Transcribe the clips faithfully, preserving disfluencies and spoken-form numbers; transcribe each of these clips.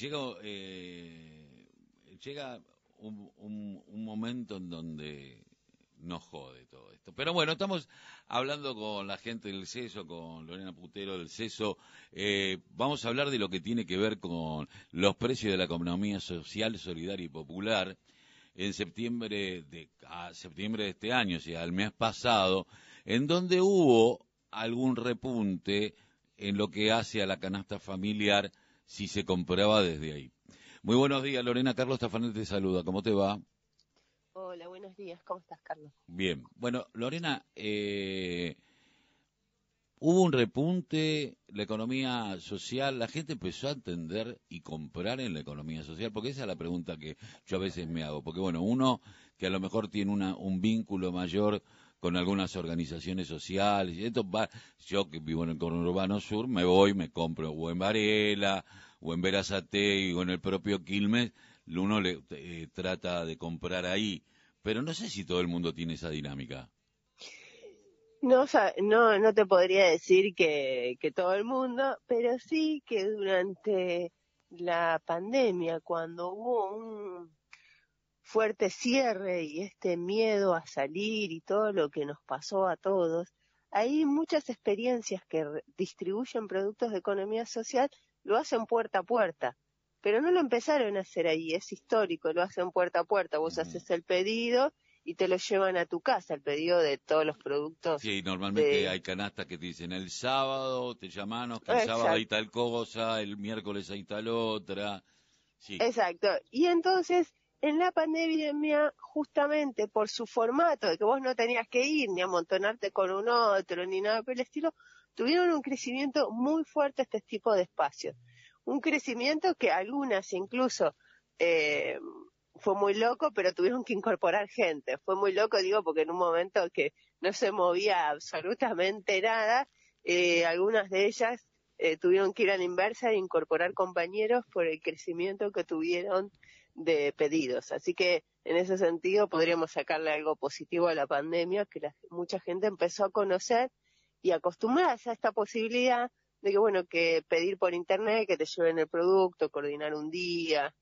llega eh, llega un, un, un momento en donde nos jode todo esto. Pero bueno, estamos hablando con la gente del CESO, con Lorena Putero del CESO. Eh, vamos a hablar de lo que tiene que ver con los precios de la economía social, solidaria y popular. En septiembre de, a septiembre de este año, o sea, el mes pasado, en donde hubo algún repunte en lo que hace a la canasta familiar si se compraba desde ahí. Muy buenos días, Lorena. Carlos Tafanel te saluda. ¿Cómo te va? Hola, buenos días. ¿Cómo estás, Carlos? Bien. Bueno, Lorena, eh, hubo un repunte, la economía social, la gente empezó a entender y comprar en la economía social, porque esa es la pregunta que yo a veces me hago, porque bueno, uno que a lo mejor tiene una, un vínculo mayor con algunas organizaciones sociales, y esto va, yo que vivo en el Corredor Urbano Sur, me voy, me compro o en Varela, o en Berazategui, o en el propio Quilmes, uno le eh, trata de comprar ahí, pero no sé si todo el mundo tiene esa dinámica. No, no, no te podría decir que, que todo el mundo, pero sí que durante la pandemia, cuando hubo un fuerte cierre y este miedo a salir y todo lo que nos pasó a todos, hay muchas experiencias que distribuyen productos de economía social, lo hacen puerta a puerta, pero no lo empezaron a hacer ahí, es histórico, lo hacen puerta a puerta, vos mm. haces el pedido y te lo llevan a tu casa, el pedido de todos los productos. Sí, normalmente de... hay canastas que te dicen, el sábado te llamamos, que el Exacto. sábado hay tal cosa, el miércoles hay tal otra. Sí. Exacto. Y entonces, en la pandemia, justamente por su formato, de que vos no tenías que ir ni amontonarte con un otro, ni nada por el estilo, tuvieron un crecimiento muy fuerte este tipo de espacios. Un crecimiento que algunas incluso... Eh, fue muy loco, pero tuvieron que incorporar gente. Fue muy loco, digo, porque en un momento que no se movía absolutamente nada, eh, algunas de ellas eh, tuvieron que ir a la inversa e incorporar compañeros por el crecimiento que tuvieron de pedidos. Así que, en ese sentido, podríamos sacarle algo positivo a la pandemia, que la, mucha gente empezó a conocer y acostumbrarse a esta posibilidad de que, bueno, que pedir por internet, que te lleven el producto, coordinar un día...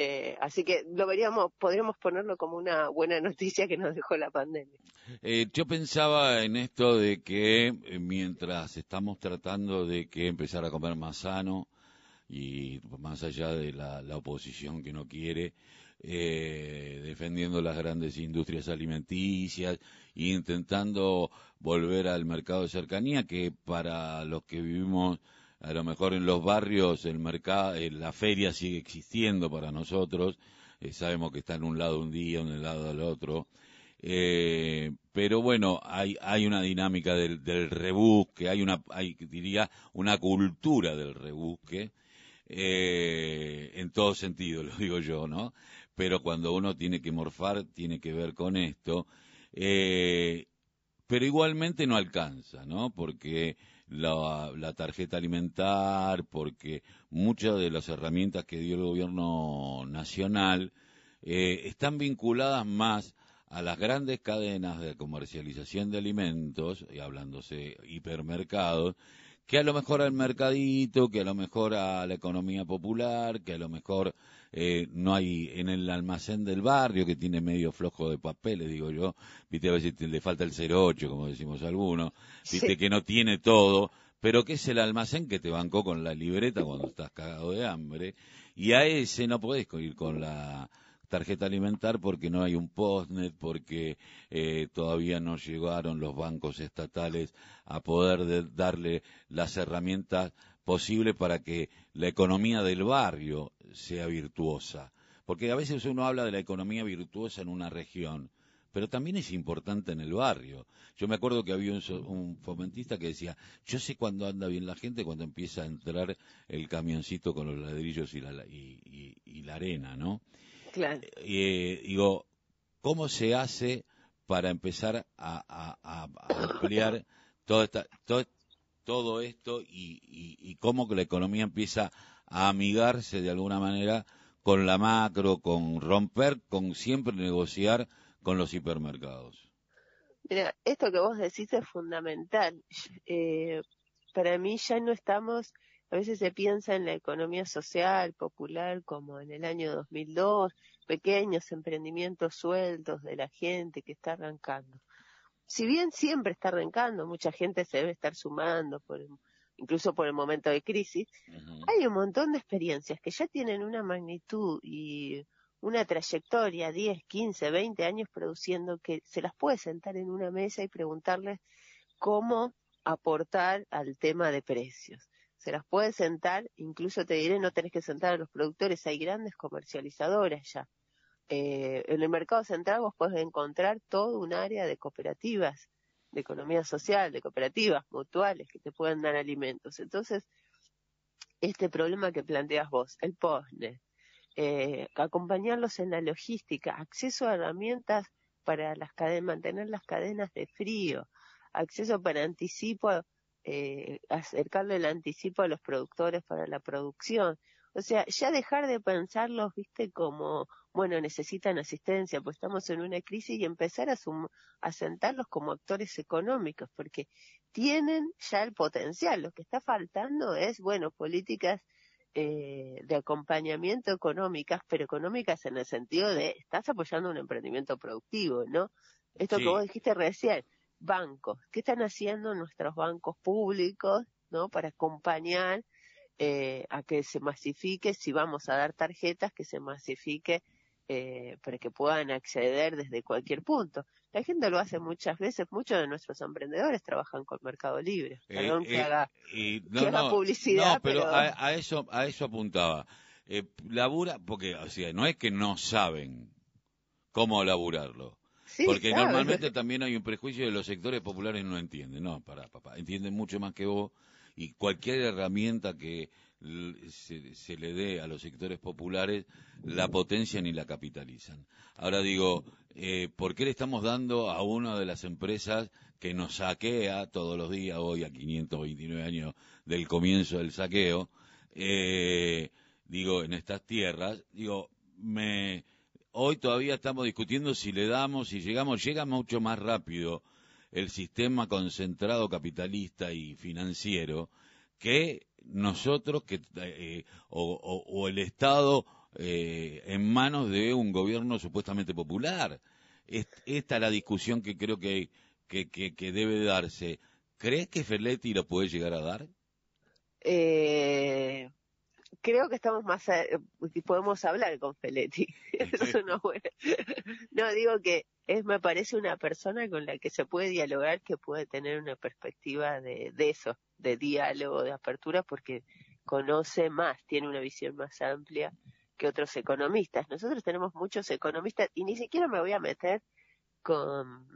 Eh, así que lo veríamos, podríamos ponerlo como una buena noticia que nos dejó la pandemia. Eh, yo pensaba en esto de que mientras estamos tratando de que empezar a comer más sano y más allá de la, la oposición que no quiere, eh, defendiendo las grandes industrias alimenticias e intentando volver al mercado de cercanía, que para los que vivimos... A lo mejor en los barrios el mercado, la feria sigue existiendo para nosotros, eh, sabemos que está en un lado un día, en el lado del otro, eh, pero bueno, hay hay una dinámica del, del rebusque, hay una, hay, diría, una cultura del rebusque, eh, en todo sentido, lo digo yo, ¿no? Pero cuando uno tiene que morfar, tiene que ver con esto, eh, pero igualmente no alcanza, ¿no? Porque... La, la tarjeta alimentar, porque muchas de las herramientas que dio el gobierno nacional eh, están vinculadas más a las grandes cadenas de comercialización de alimentos, y hablándose hipermercados, que a lo mejor al mercadito, que a lo mejor a la economía popular, que a lo mejor eh, no hay en el almacén del barrio, que tiene medio flojo de papeles, digo yo, viste, a veces te, le falta el cero ocho, como decimos algunos, viste, sí. que no tiene todo, pero que es el almacén que te bancó con la libreta cuando estás cagado de hambre, y a ese no podés ir con la... tarjeta alimentar porque no hay un postnet, porque eh, todavía no llegaron los bancos estatales a poder de, darle las herramientas posibles para que la economía del barrio sea virtuosa. Porque a veces uno habla de la economía virtuosa en una región, pero también es importante en el barrio. Yo me acuerdo que había un, un fomentista que decía, yo sé cuándo anda bien la gente cuando empieza a entrar el camioncito con los ladrillos y la, y, y, y la arena, ¿no? Claro. Eh, digo, ¿cómo se hace para empezar a, a, a ampliar todo, esta, todo, todo esto y, y, y cómo que la economía empieza a amigarse de alguna manera con la macro, con romper, con siempre negociar con los hipermercados? Mira, esto que vos decís es fundamental. Eh, para mí ya no estamos A veces se piensa en la economía social, popular, como en el año dos mil dos, pequeños emprendimientos sueltos de la gente que está arrancando. Si bien siempre está arrancando, mucha gente se debe estar sumando, por el, incluso por el momento de crisis, uh-huh. Hay un montón de experiencias que ya tienen una magnitud y una trayectoria, diez, quince, veinte años produciendo, que se las puede sentar en una mesa y preguntarles cómo aportar al tema de precios. Se las puede sentar, incluso te diré, no tenés que sentar a los productores, hay grandes comercializadoras ya. Eh, en el mercado central vos podés encontrar todo un área de cooperativas, de economía social, de cooperativas mutuales que te pueden dar alimentos. Entonces, este problema que planteas vos, el posnet, eh, acompañarlos en la logística, acceso a herramientas para las cadenas, mantener las cadenas de frío, acceso para anticipo, eh, acercarle el anticipo a los productores para la producción. O sea, ya dejar de pensarlos, viste, como, bueno, necesitan asistencia, pues estamos en una crisis, y empezar a, sum- a sentarlos como actores económicos, porque tienen ya el potencial. Lo que está faltando es, bueno, políticas eh, de acompañamiento económicas, pero económicas en el sentido de, estás apoyando un emprendimiento productivo, ¿no? Esto sí. Que vos dijiste recién, bancos. ¿Qué están haciendo nuestros bancos públicos, no, para acompañar Eh, a que se masifique? Si vamos a dar tarjetas, que se masifique eh, para que puedan acceder desde cualquier punto. La gente lo hace muchas veces, muchos de nuestros emprendedores trabajan con Mercado Libre. Perdón eh, que, eh, haga, eh, no, que haga no, publicidad. No, pero, pero... A, a eso a eso apuntaba. Eh, labura, porque o sea, no es que no saben cómo laburarlo. Sí, porque saben. Normalmente también hay un prejuicio de los sectores populares, no entienden. No, pará, papá, entienden mucho más que vos. Y cualquier herramienta que se, se le dé a los sectores populares, la potencian y la capitalizan. Ahora digo, eh, ¿por qué le estamos dando a una de las empresas que nos saquea todos los días, hoy a quinientos veintinueve años del comienzo del saqueo, eh, digo, en estas tierras? Digo, me, hoy todavía estamos discutiendo si le damos, si llegamos, llega mucho más rápido el sistema concentrado capitalista y financiero que nosotros que eh, o, o, o el Estado eh, en manos de un gobierno supuestamente popular. Est, esta es la discusión que creo que, que, que, que debe darse. ¿Crees que Feletti lo puede llegar a dar? Eh... Creo que estamos más, a, podemos hablar con Feletti. Eso es una buena. No, digo que es, me parece una persona con la que se puede dialogar, que puede tener una perspectiva de, de eso, de diálogo, de apertura, porque conoce más, tiene una visión más amplia que otros economistas. Nosotros tenemos muchos economistas, y ni siquiera me voy a meter con,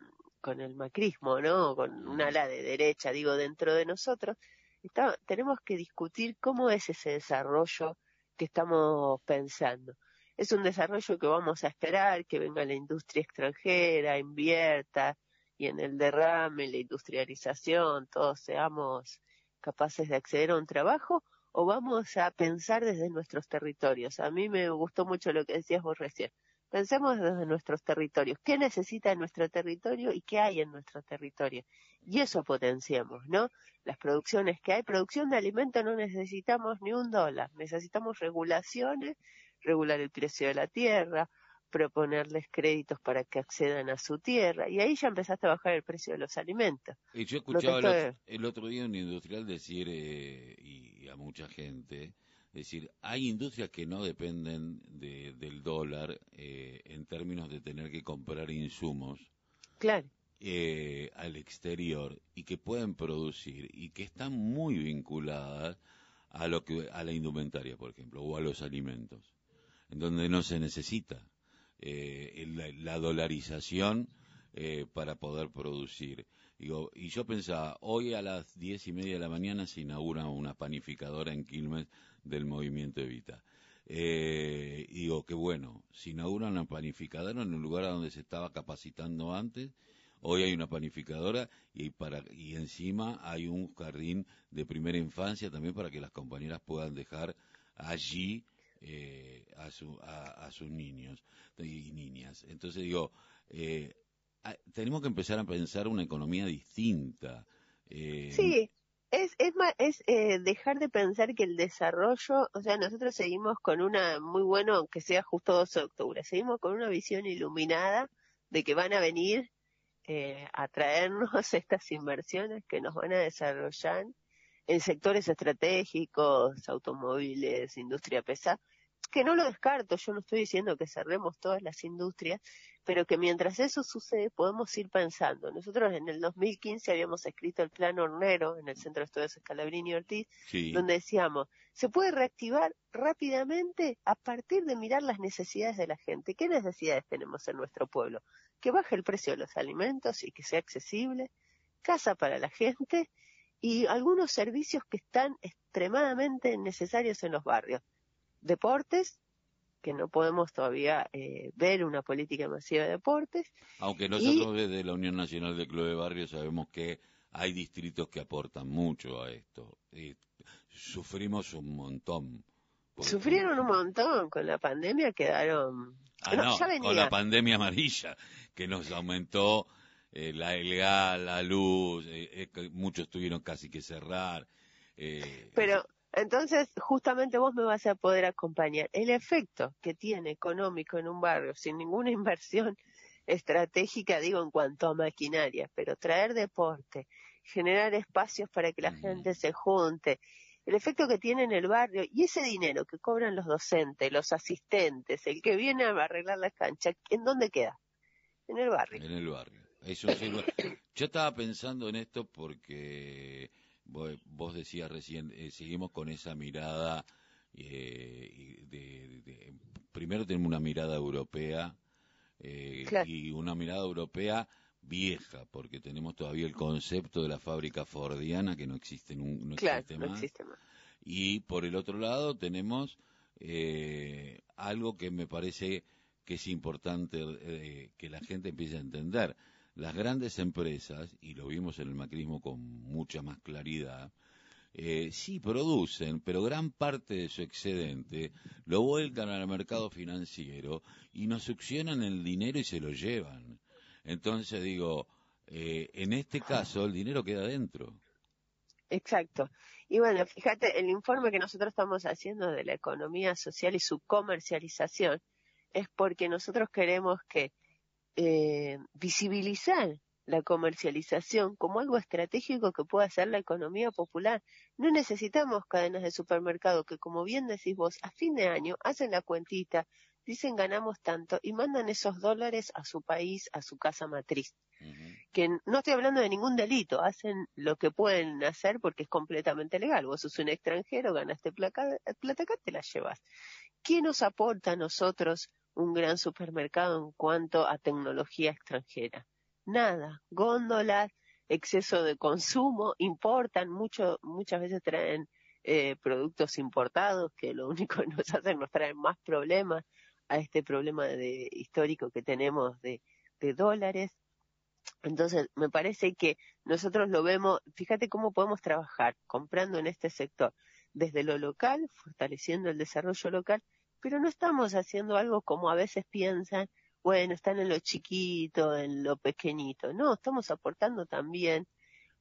con el macrismo, ¿no? Con un ala de derecha, digo, dentro de nosotros. Está, tenemos que discutir cómo es ese desarrollo que estamos pensando. ¿Es un desarrollo que vamos a esperar, que venga la industria extranjera, invierta, y en el derrame, la industrialización, todos seamos capaces de acceder a un trabajo? ¿O vamos a pensar desde nuestros territorios? A mí me gustó mucho lo que decías vos recién. Pensemos desde nuestros territorios. ¿Qué necesita nuestro territorio y qué hay en nuestro territorio? Y eso potenciamos, ¿no? Las producciones que hay. Producción de alimentos no necesitamos ni un dólar. Necesitamos regulaciones, regular el precio de la tierra, proponerles créditos para que accedan a su tierra. Y ahí ya empezaste a bajar el precio de los alimentos. Y yo escuchaba no estoy... el, otro, el otro día un industrial decir, eh, y a mucha gente... Es decir, hay industrias que no dependen de, del dólar eh, en términos de tener que comprar insumos claro. eh, al exterior, y que pueden producir y que están muy vinculadas a lo que a la indumentaria, por ejemplo, o a los alimentos, en donde no se necesita eh, la, la dolarización eh, para poder producir. Digo, y yo pensaba, hoy a las diez y media de la mañana se inaugura una panificadora en Quilmes del movimiento Evita. Eh, digo, qué bueno, se inaugura una panificadora en un lugar donde se estaba capacitando antes. Hoy hay una panificadora y, para, y encima hay un jardín de primera infancia también para que las compañeras puedan dejar allí eh, a, su, a, a sus niños y niñas. Entonces digo, eh, tenemos que empezar a pensar una economía distinta. Eh, sí. Es, es, es eh, dejar de pensar que el desarrollo, o sea, nosotros seguimos con una, muy bueno, aunque sea justo doce de octubre, seguimos con una visión iluminada de que van a venir eh, a traernos estas inversiones que nos van a desarrollar en sectores estratégicos, automóviles, industria pesada, que no lo descarto, yo no estoy diciendo que cerremos todas las industrias, pero que mientras eso sucede podemos ir pensando. Nosotros en el dos mil quince habíamos escrito el Plan Hornero en el Centro de Estudios Scalabrini Ortiz, sí, donde decíamos, se puede reactivar rápidamente a partir de mirar las necesidades de la gente. ¿Qué necesidades tenemos en nuestro pueblo? Que baje el precio de los alimentos y que sea accesible, casa para la gente y algunos servicios que están extremadamente necesarios en los barrios. Deportes, que no podemos todavía eh, ver una política masiva de deportes. Aunque nosotros y... desde la Unión Nacional de Clubes de Barrios sabemos que hay distritos que aportan mucho a esto. Y sufrimos un montón. Porque... Sufrieron un montón, con la pandemia quedaron... Ah, no, no, ya venía. Con la pandemia amarilla, que nos aumentó eh, la el gas, la luz, eh, eh, muchos tuvieron casi que cerrar. Eh, Pero... Entonces, justamente vos me vas a poder acompañar. El efecto que tiene económico en un barrio, sin ninguna inversión estratégica, digo, en cuanto a maquinaria, pero traer deporte, generar espacios para que la gente se junte, el efecto que tiene en el barrio, y ese dinero que cobran los docentes, los asistentes, el que viene a arreglar la cancha, ¿en dónde queda? En el barrio. En el barrio. Es un silba... Yo estaba pensando en esto porque... Vos decías recién, eh, seguimos con esa mirada, eh, de, de, de, primero tenemos una mirada europea, eh, claro, y una mirada europea vieja, porque tenemos todavía el concepto de la fábrica fordiana que no existe, no, claro, existe, no más. existe más. Y por el otro lado tenemos eh, algo que me parece que es importante eh, que la gente empiece a entender. Las grandes empresas, y lo vimos en el macrismo con mucha más claridad, eh, sí producen, pero gran parte de su excedente lo vuelcan al mercado financiero y nos succionan el dinero y se lo llevan. Entonces digo, eh, en este caso el dinero queda dentro. Exacto. Y bueno, fíjate, el informe que nosotros estamos haciendo de la economía social y su comercialización es porque nosotros queremos que Eh, visibilizar la comercialización como algo estratégico que pueda hacer la economía popular. No necesitamos cadenas de supermercado que, como bien decís vos, a fin de año hacen la cuentita, dicen ganamos tanto y mandan esos dólares a su país, a su casa matriz. Uh-huh. Que no estoy hablando de ningún delito, hacen lo que pueden hacer porque es completamente legal. Vos sos un extranjero, ganaste plata, plata acá, te la llevas. ¿Qué nos aporta a nosotros un gran supermercado en cuanto a tecnología extranjera? Nada, góndolas, exceso de consumo, importan mucho, muchas veces traen eh, productos importados que lo único que nos hacen nos traen más problemas a este problema de, histórico que tenemos de, de dólares. Entonces me parece que nosotros lo vemos, fíjate cómo podemos trabajar comprando en este sector, desde lo local, fortaleciendo el desarrollo local, pero no estamos haciendo algo como a veces piensan, bueno, están en lo chiquito, en lo pequeñito. No, estamos aportando también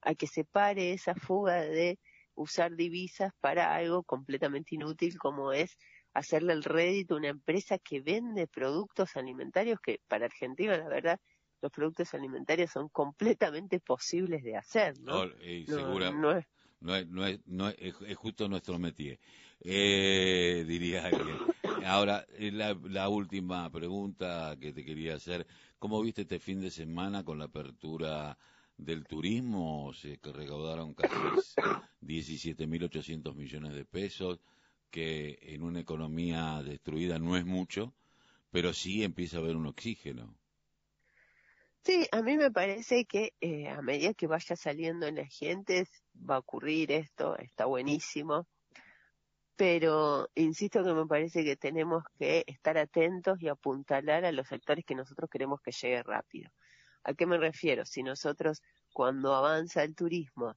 a que se pare esa fuga de usar divisas para algo completamente inútil como es hacerle el rédito a una empresa que vende productos alimentarios que para Argentina, la verdad, los productos alimentarios son completamente posibles de hacer, ¿no? No, eh, no, segura. no es... No es, no es, no es, es justo nuestro métier, eh, diría alguien. Ahora, la, la última pregunta que te quería hacer, ¿cómo viste este fin de semana con la apertura del turismo? Se recaudaron casi diecisiete mil ochocientos millones de pesos, que en una economía destruida no es mucho, pero sí empieza a haber un oxígeno. Sí, a mí me parece que eh, a medida que vaya saliendo en las gentes va a ocurrir esto, está buenísimo, pero insisto que me parece que tenemos que estar atentos y apuntalar a los sectores que nosotros queremos que llegue rápido. ¿A qué me refiero? Si nosotros, cuando avanza el turismo,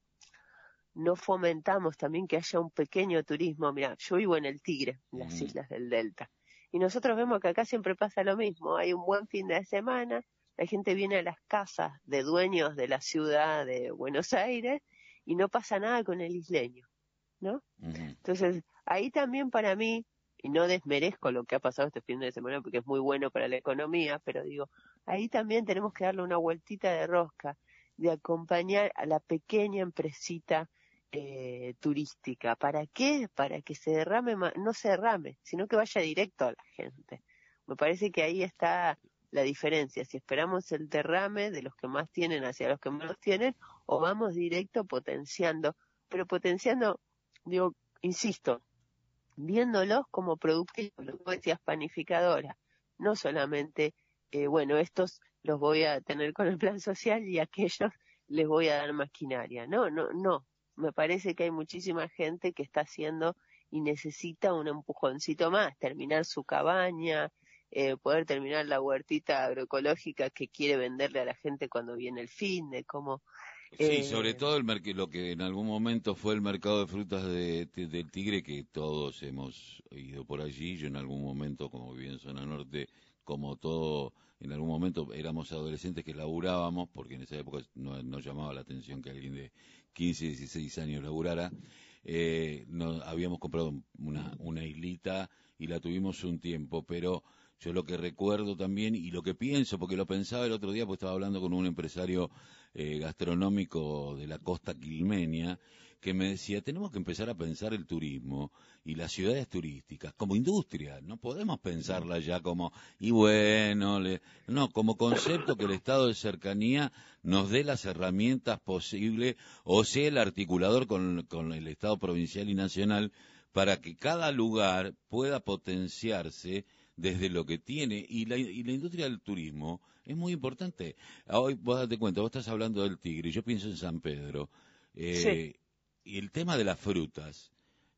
no fomentamos también que haya un pequeño turismo. Mirá, yo vivo en el Tigre, en las mm. Islas del Delta, y nosotros vemos que acá siempre pasa lo mismo, hay un buen fin de semana, la gente viene a las casas de dueños de la ciudad de Buenos Aires y no pasa nada con el isleño, ¿no? Uh-huh. Entonces, ahí también para mí, y no desmerezco lo que ha pasado este fin de semana porque es muy bueno para la economía, pero digo, ahí también tenemos que darle una vueltita de rosca, de acompañar a la pequeña empresita eh, turística. ¿Para qué? Para que se derrame, ma- no se derrame, sino que vaya directo a la gente. Me parece que ahí está la diferencia, si esperamos el derrame de los que más tienen hacia los que menos tienen, o vamos directo potenciando, pero potenciando, digo, insisto, viéndolos como productivos, lo que decías, panificadora, no solamente, eh, bueno, estos los voy a tener con el plan social y a aquellos les voy a dar maquinaria, no, no, no, me parece que hay muchísima gente que está haciendo y necesita un empujoncito más, terminar su cabaña, Eh, poder terminar la huertita agroecológica que quiere venderle a la gente cuando viene el fin de cómo... Eh... Sí, sobre todo el merc- lo que en algún momento fue el mercado de frutas de, de, del Tigre, que todos hemos ido por allí. Yo en algún momento, como viví en Zona Norte, como todo, en algún momento éramos adolescentes que laburábamos, porque en esa época no, no llamaba la atención que alguien de quince, dieciséis años laburara. Eh, no, habíamos comprado una, una islita y la tuvimos un tiempo, pero... Yo lo que recuerdo también y lo que pienso, porque lo pensaba el otro día, porque estaba hablando con un empresario eh, gastronómico de la costa quilmeña, que me decía, tenemos que empezar a pensar el turismo y las ciudades turísticas como industria. No podemos pensarla ya como, y bueno, le... no, como concepto que el estado de cercanía nos dé las herramientas posibles, o sea, el articulador con, con el estado provincial y nacional, para que cada lugar pueda potenciarse desde lo que tiene, y la, y la industria del turismo es muy importante. Hoy, vos date cuenta, vos estás hablando del Tigre, yo pienso en San Pedro, eh, sí. Y el tema de las frutas,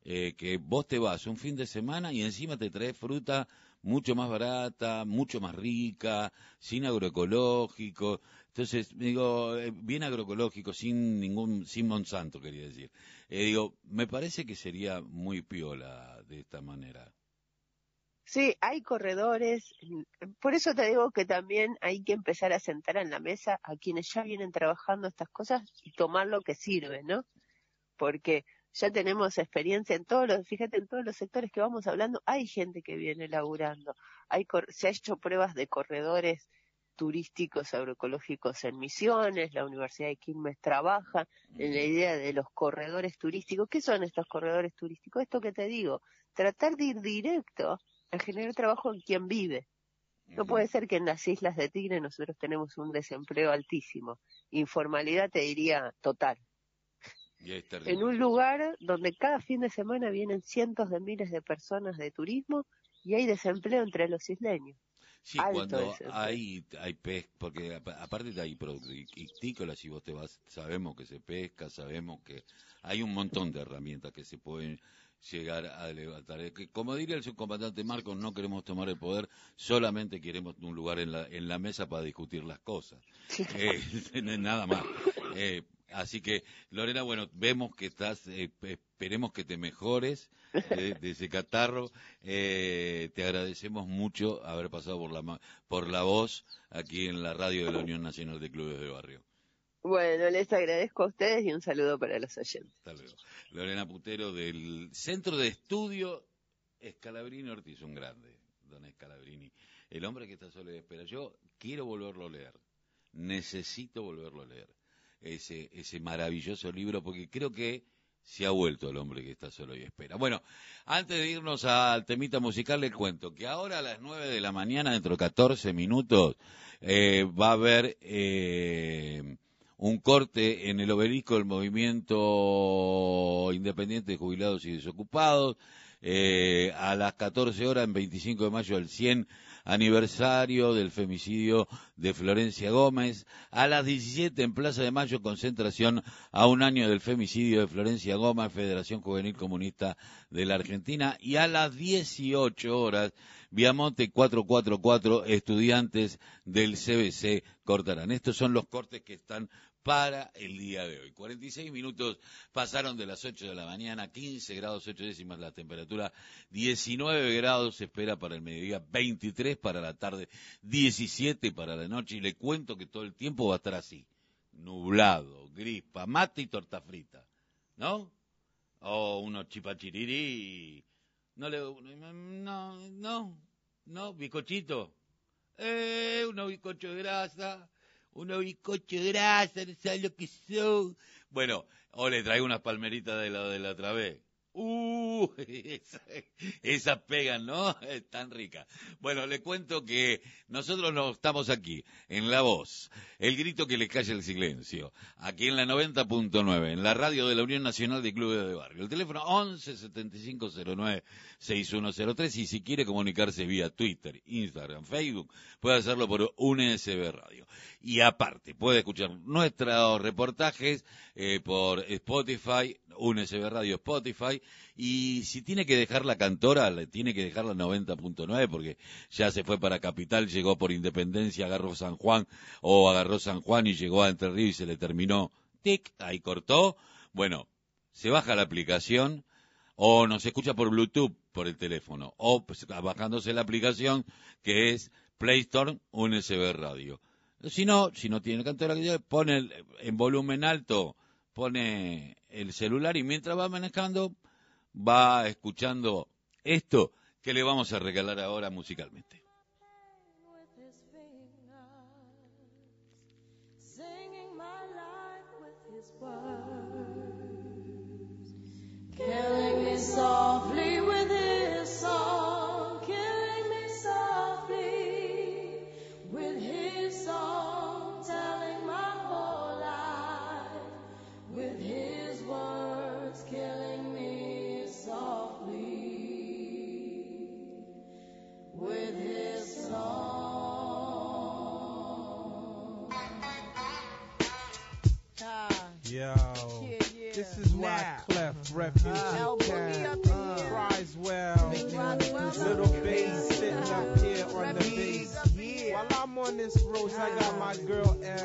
eh, que vos te vas un fin de semana y encima te traes fruta mucho más barata, mucho más rica, sin agroecológico, entonces, digo, bien agroecológico, sin ningún, sin Monsanto, quería decir. Eh, digo, me parece que sería muy piola de esta manera. Sí, hay corredores, por eso te digo que también hay que empezar a sentar en la mesa a quienes ya vienen trabajando estas cosas y tomar lo que sirve, ¿no? Porque ya tenemos experiencia en todos los, fíjate, en todos los sectores que vamos hablando, hay gente que viene laburando, hay, se han hecho pruebas de corredores turísticos agroecológicos en Misiones, la Universidad de Quilmes trabaja en la idea de los corredores turísticos. ¿Qué son estos corredores turísticos? Esto que te digo, tratar de ir directo a generar trabajo en quien vive. No puede ser que en las islas de Tigre nosotros tenemos un desempleo altísimo. Informalidad te diría total. En un lugar donde cada fin de semana vienen cientos de miles de personas de turismo y hay desempleo entre los isleños. Sí, alto cuando hay, hay pesca, porque aparte hay productos ictícolas, si vos te vas, sabemos que se pesca, sabemos que hay un montón de herramientas que se pueden llegar a levantar. Como diría el subcomandante Marcos, no queremos tomar el poder, solamente queremos un lugar en la, en la mesa para discutir las cosas. Eh, nada más. Eh, así que, Lorena, bueno, vemos que estás, eh, esperemos que te mejores eh, de ese catarro. Eh, te agradecemos mucho haber pasado por la, por la voz aquí en la radio de la Unión Nacional de Clubes de Barrio. Bueno, les agradezco a ustedes y un saludo para los oyentes. Hasta luego. Lorena Putero del Centro de Estudios Scalabrini Ortiz, un grande, don Scalabrini. El hombre que está solo de espera. Yo quiero volverlo a leer, necesito volverlo a leer, ese, ese maravilloso libro, porque creo que se ha vuelto el hombre que está solo y espera. Bueno, antes de irnos al temita musical, les cuento que ahora a las nueve de la mañana, dentro de catorce minutos, eh, va a haber... Eh, un corte en el obelisco del Movimiento Independiente de Jubilados y Desocupados, eh, a las catorce horas, en veinticinco de mayo, el cien aniversario del femicidio de Florencia Gómez, a las diecisiete en Plaza de Mayo, concentración a un año del femicidio de Florencia Gómez, Federación Juvenil Comunista de la Argentina, y a las dieciocho horas, Viamonte cuatrocientos cuarenta y cuatro, estudiantes del C B C cortarán. Estos son los cortes que están para el día de hoy. cuarenta y seis minutos pasaron de las ocho de la mañana, quince grados ocho décimas la temperatura, diecinueve grados se espera para el mediodía, veintitrés para la tarde, diecisiete para la noche, y le cuento que todo el tiempo va a estar así. nublado, gris, mate y torta frita, ¿no? O unos chipachiriri, no le, no, no, no, bizcochito, eh, unos bizcochos de grasa, unos bizcochos de grasa, no sabes lo que son. Bueno, o le traigo unas palmeritas de la de la otra vez. Uh, esas esa pegan, ¿no? Es tan rica. Bueno, le cuento que nosotros no estamos aquí, en La Voz, el grito que les calla el silencio, aquí en la noventa punto nueve, en la radio de la Unión Nacional de Clubes de Barrio. El teléfono once setenta y cinco cero nueve sesenta y uno cero tres, y si quiere comunicarse vía Twitter, Instagram, Facebook, puede hacerlo por U N S B Radio. Y aparte, puede escuchar nuestros reportajes eh, por Spotify, U N S B Radio Spotify. Y si tiene que dejar la cantora, le tiene que dejar la noventa punto nueve, porque ya se fue para Capital, llegó por Independencia, agarró San Juan, o agarró San Juan y llegó a Entre Ríos y se le terminó, tic, ahí cortó. Bueno, se baja la aplicación, o nos escucha por Bluetooth, por el teléfono, o bajándose la aplicación, que es Play Store U N S B Radio. Si no, si no tiene cantora, pone el, en volumen alto, pone el celular y mientras va manejando, va escuchando esto que le vamos a regalar ahora musicalmente. Yo, yeah, yeah. This is why Clef, Refuge, uh, Town, uh, Criswell, Little Bass sitting up here on the bass. While I'm on this roast, I got my girl L.